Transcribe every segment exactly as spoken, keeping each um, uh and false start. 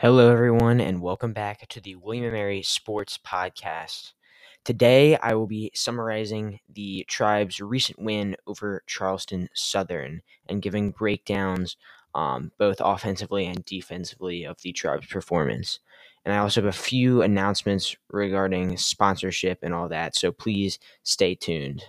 Hello, everyone, and welcome back to the William and Mary Sports Podcast. Today, I will be summarizing the Tribe's recent win over Charleston Southern and giving breakdowns um, both offensively and defensively of the Tribe's performance. And I also have a few announcements regarding sponsorship and all that, so please stay tuned.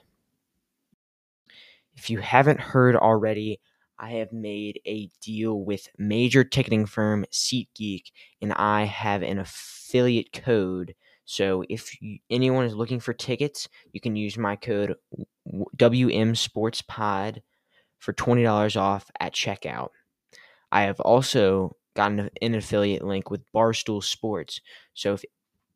If you haven't heard already, I have made a deal with major ticketing firm SeatGeek, and I have an affiliate code. So if you, anyone is looking for tickets, you can use my code W M Sports Pod for twenty dollars off at checkout. I have also gotten an affiliate link with Barstool Sports. So if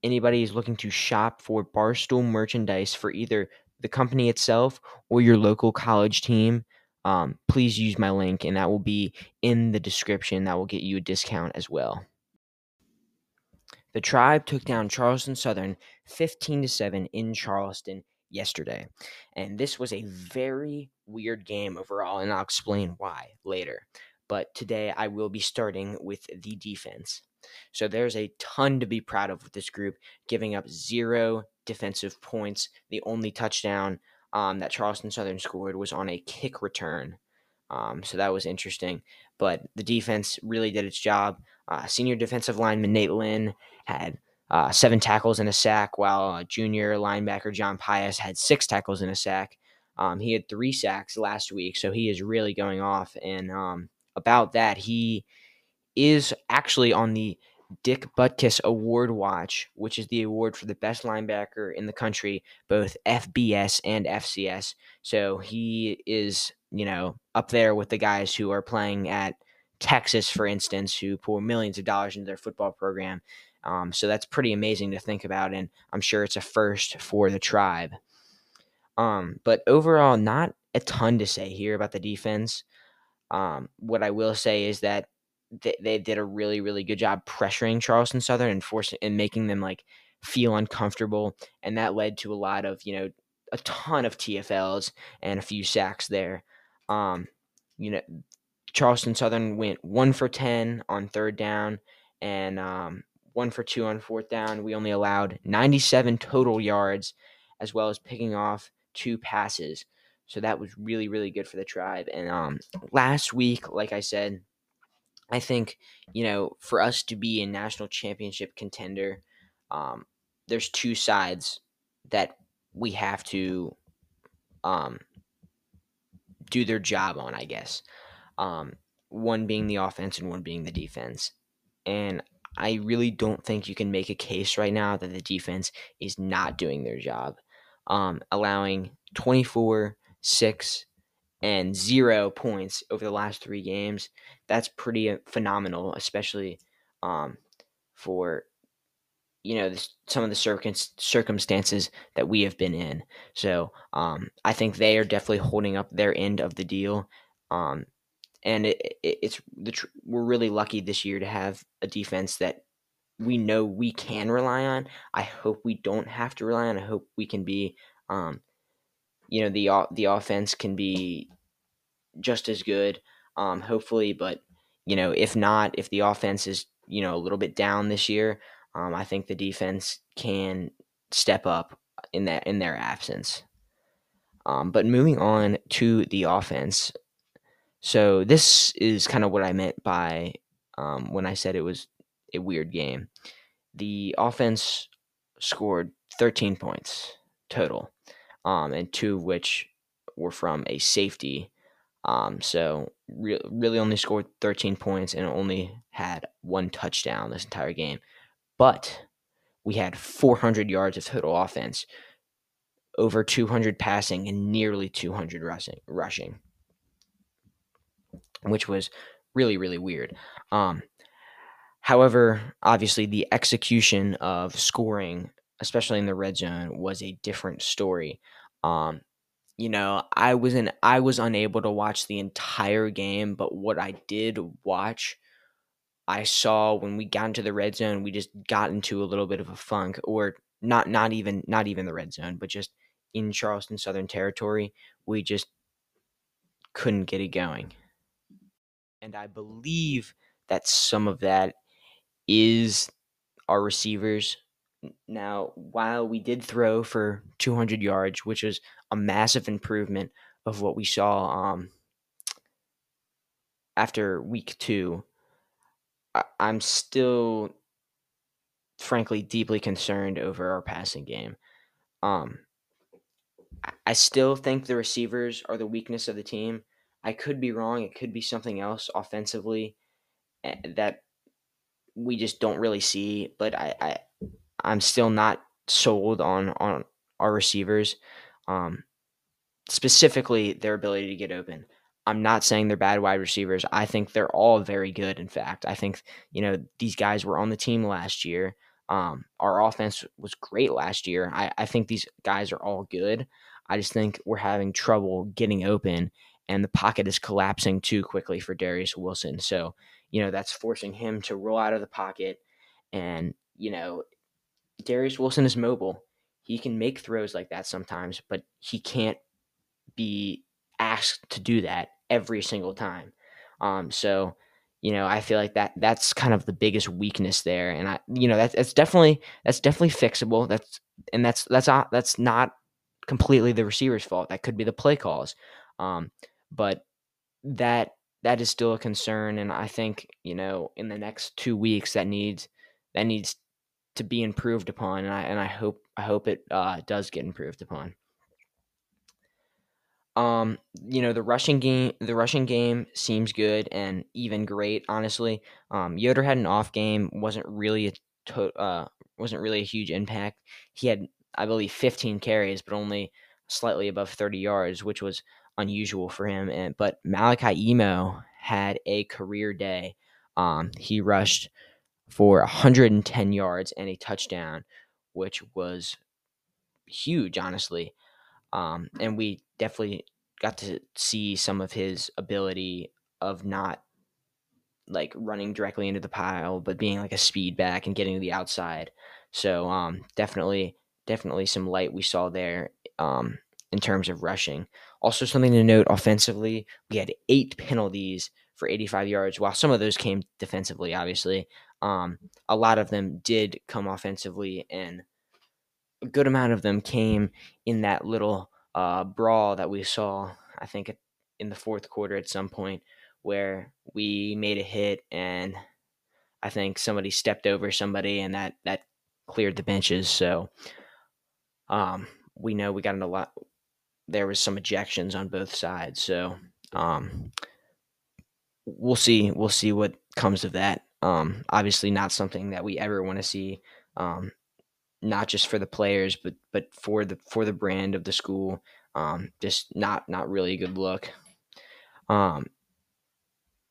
anybody is looking to shop for Barstool merchandise for either the company itself or your local college team, Um, please use my link, and that will be in the description. That will get you a discount as well. The Tribe took down Charleston Southern fifteen to seven in Charleston yesterday, and this was a very weird game overall, and I'll explain why later. But today I will be starting with the defense. So there's a ton to be proud of with this group, giving up zero defensive points. The only touchdown Um, that Charleston Southern scored was on a kick return. Um, so that was interesting. But the defense really did its job. Uh, senior defensive lineman Nate Lynn had uh, seven tackles and a sack, while uh, junior linebacker John Pius had six tackles and a sack. Um, he had three sacks last week, so he is really going off. And um, about that, he is actually on the Dick Butkus Award watch, which is the award for the best linebacker in the country, both F B S and F C S. So he is, you know, up there with the guys who are playing at Texas, for instance, who pour millions of dollars into their football program. Um, so that's pretty amazing to think about, and I'm sure it's a first for the Tribe. Um, but overall, not a ton to say here about the defense. Um, what I will say is that They, they did a really, really good job pressuring Charleston Southern and forcing and making them like feel uncomfortable. And that led to a lot of, you know, a ton of T F Ls and a few sacks there. Um, you know, Charleston Southern went one for ten on third down and um, one for two on fourth down. We only allowed ninety-seven total yards, as well as picking off two passes. So that was really, really good for the Tribe. And um, last week, like I said, I think, you know, for us to be a national championship contender, um, there's two sides that we have to um, do their job on, I guess. Um, one being the offense and one being the defense. And I really don't think you can make a case right now that the defense is not doing their job, um, allowing twenty-four, six, and zero points over the last three games. That's pretty phenomenal, especially um, for, you know, this, some of the circum- circumstances that we have been in. So um, I think they are definitely holding up their end of the deal. Um, and it, it, it's the tr- we're really lucky this year to have a defense that we know we can rely on. I hope we don't have to rely on. I hope we can be um, – You know, the the offense can be just as good, um, hopefully. But, you know, if not, if the offense is, you know, a little bit down this year, um, I think the defense can step up in that in their absence. Um, but moving on to the offense. So this is kind of what I meant by um, when I said it was a weird game. The offense scored thirteen points total. Um, and two of which were from a safety. Um, so re- really only scored thirteen points and only had one touchdown this entire game. But we had four hundred yards of total offense, over two hundred passing, and nearly two hundred rushing, rushing which was really, really weird. Um, however, obviously the execution of scoring, especially in the red zone, was a different story. Um, you know, I was in, I was unable to watch the entire game, but what I did watch, I saw when we got into the red zone, we just got into a little bit of a funk, or not, not even, not even the red zone, but just in Charleston Southern territory, we just couldn't get it going. And I believe that some of that is our receivers. Now, while we did throw for two hundred yards, which is a massive improvement of what we saw um, after week two, I- I'm still, frankly, deeply concerned over our passing game. Um, I-, I still think the receivers are the weakness of the team. I could be wrong. It could be something else offensively that we just don't really see, but I, I I'm still not sold on, on our receivers, um, specifically their ability to get open. I'm not saying they're bad wide receivers. I think they're all very good. In fact, I think, you know, these guys were on the team last year. Um, our offense was great last year. I, I think these guys are all good. I just think we're having trouble getting open, and the pocket is collapsing too quickly for Darius Wilson. So, you know, that's forcing him to roll out of the pocket. And, you know, Darius Wilson is mobile. He can make throws like that sometimes, but he can't be asked to do that every single time. Um, so, you know, I feel like that that's kind of the biggest weakness there. And I, you know, that's, that's definitely, that's definitely fixable. That's, and that's, that's not, that's not completely the receiver's fault. That could be the play calls. Um, but that, that is still a concern. And I think, you know, in the next two weeks that needs, that needs to be improved upon. And I, and I hope, I hope it uh, does get improved upon. Um, you know, the rushing game, the rushing game seems good and even great, honestly. Um, Yoder had an off game, wasn't really a, to- uh, wasn't really a huge impact. He had, I believe, fifteen carries, but only slightly above thirty yards, which was unusual for him. And but Malachi Emo had a career day. Um, he rushed for one hundred ten yards and a touchdown, which was huge, honestly. Um, and we definitely got to see some of his ability of not like running directly into the pile, but being like a speed back and getting to the outside. So um, definitely, definitely some light we saw there um, in terms of rushing. Also, something to note offensively, we had eight penalties for eighty-five yards. While some of those came defensively, obviously, um, a lot of them did come offensively, and a good amount of them came in that little uh, brawl that we saw, I think, in the fourth quarter at some point, where we made a hit, and I think somebody stepped over somebody, and that, that cleared the benches. So um, we know we got in a lot. There was some ejections on both sides. So um, we'll see. We'll see what comes of that. Um, obviously not something that we ever want to see, um, not just for the players, but but for the for the brand of the school. Um, just not not really a good look. Um,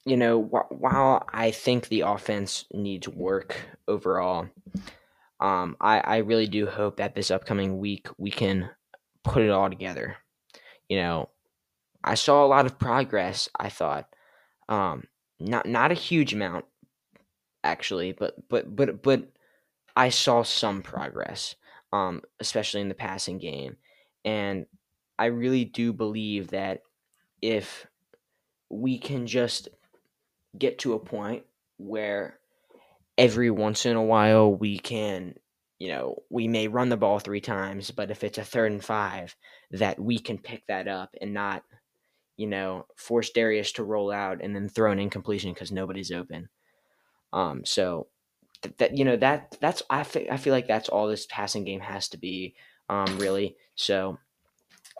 you know, wh- while I think the offense needs work overall, um, I, I really do hope that this upcoming week we can put it all together. You know, I saw a lot of progress, I thought. Um, not not a huge amount, actually, but but but but I saw some progress, um, especially in the passing game. And I really do believe that if we can just get to a point where every once in a while we can, you know, we may run the ball three times, but if it's a third and five, that we can pick that up and not, you know, force Darius to roll out and then throw an incompletion because nobody's open. Um, so th- that you know that that's I fe- I feel like that's all this passing game has to be, um, really. So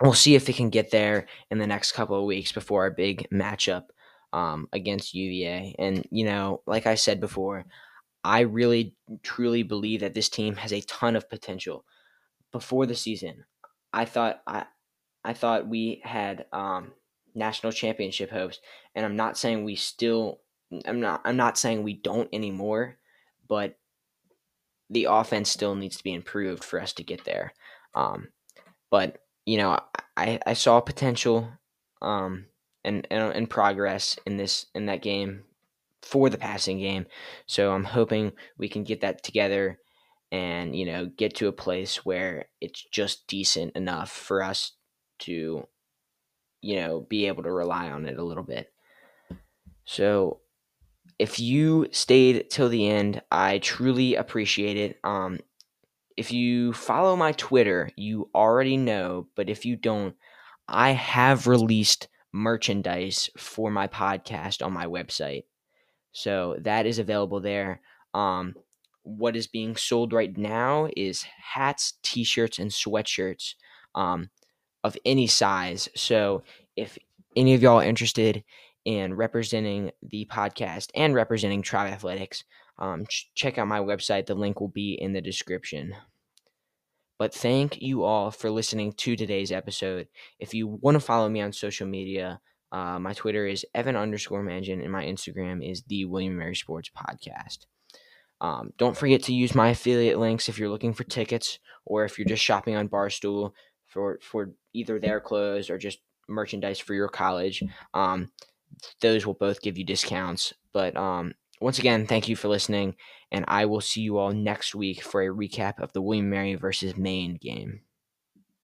we'll see if it can get there in the next couple of weeks before our big matchup um, against U V A. And you know, like I said before, I really, truly believe that this team has a ton of potential. Before the season, I thought I, I thought we had um, national championship hopes, and I'm not saying we still. I'm not. I'm not saying we don't anymore, but the offense still needs to be improved for us to get there. Um, but you know, I, I saw potential um, and, and and progress in this in that game. For the passing game. So I'm hoping we can get that together and, you know, get to a place where it's just decent enough for us to, you know, be able to rely on it a little bit. So if you stayed till the end, I truly appreciate it. Um, if you follow my Twitter, you already know, but if you don't, I have released merchandise for my podcast on my website. So that is available there. Um, what is being sold right now is hats, t-shirts, and sweatshirts um, of any size. So if any of y'all are interested in representing the podcast and representing Tribe Athletics, um, ch- check out my website. The link will be in the description. But thank you all for listening to today's episode. If you want to follow me on social media, uh, my Twitter is Evan underscore Mangin, and my Instagram is the William and Mary Sports Podcast. Um, don't forget to use my affiliate links if you're looking for tickets or if you're just shopping on Barstool for, for either their clothes or just merchandise for your college. Um, those will both give you discounts. But um, once again, thank you for listening, and I will see you all next week for a recap of the William and Mary versus Maine game.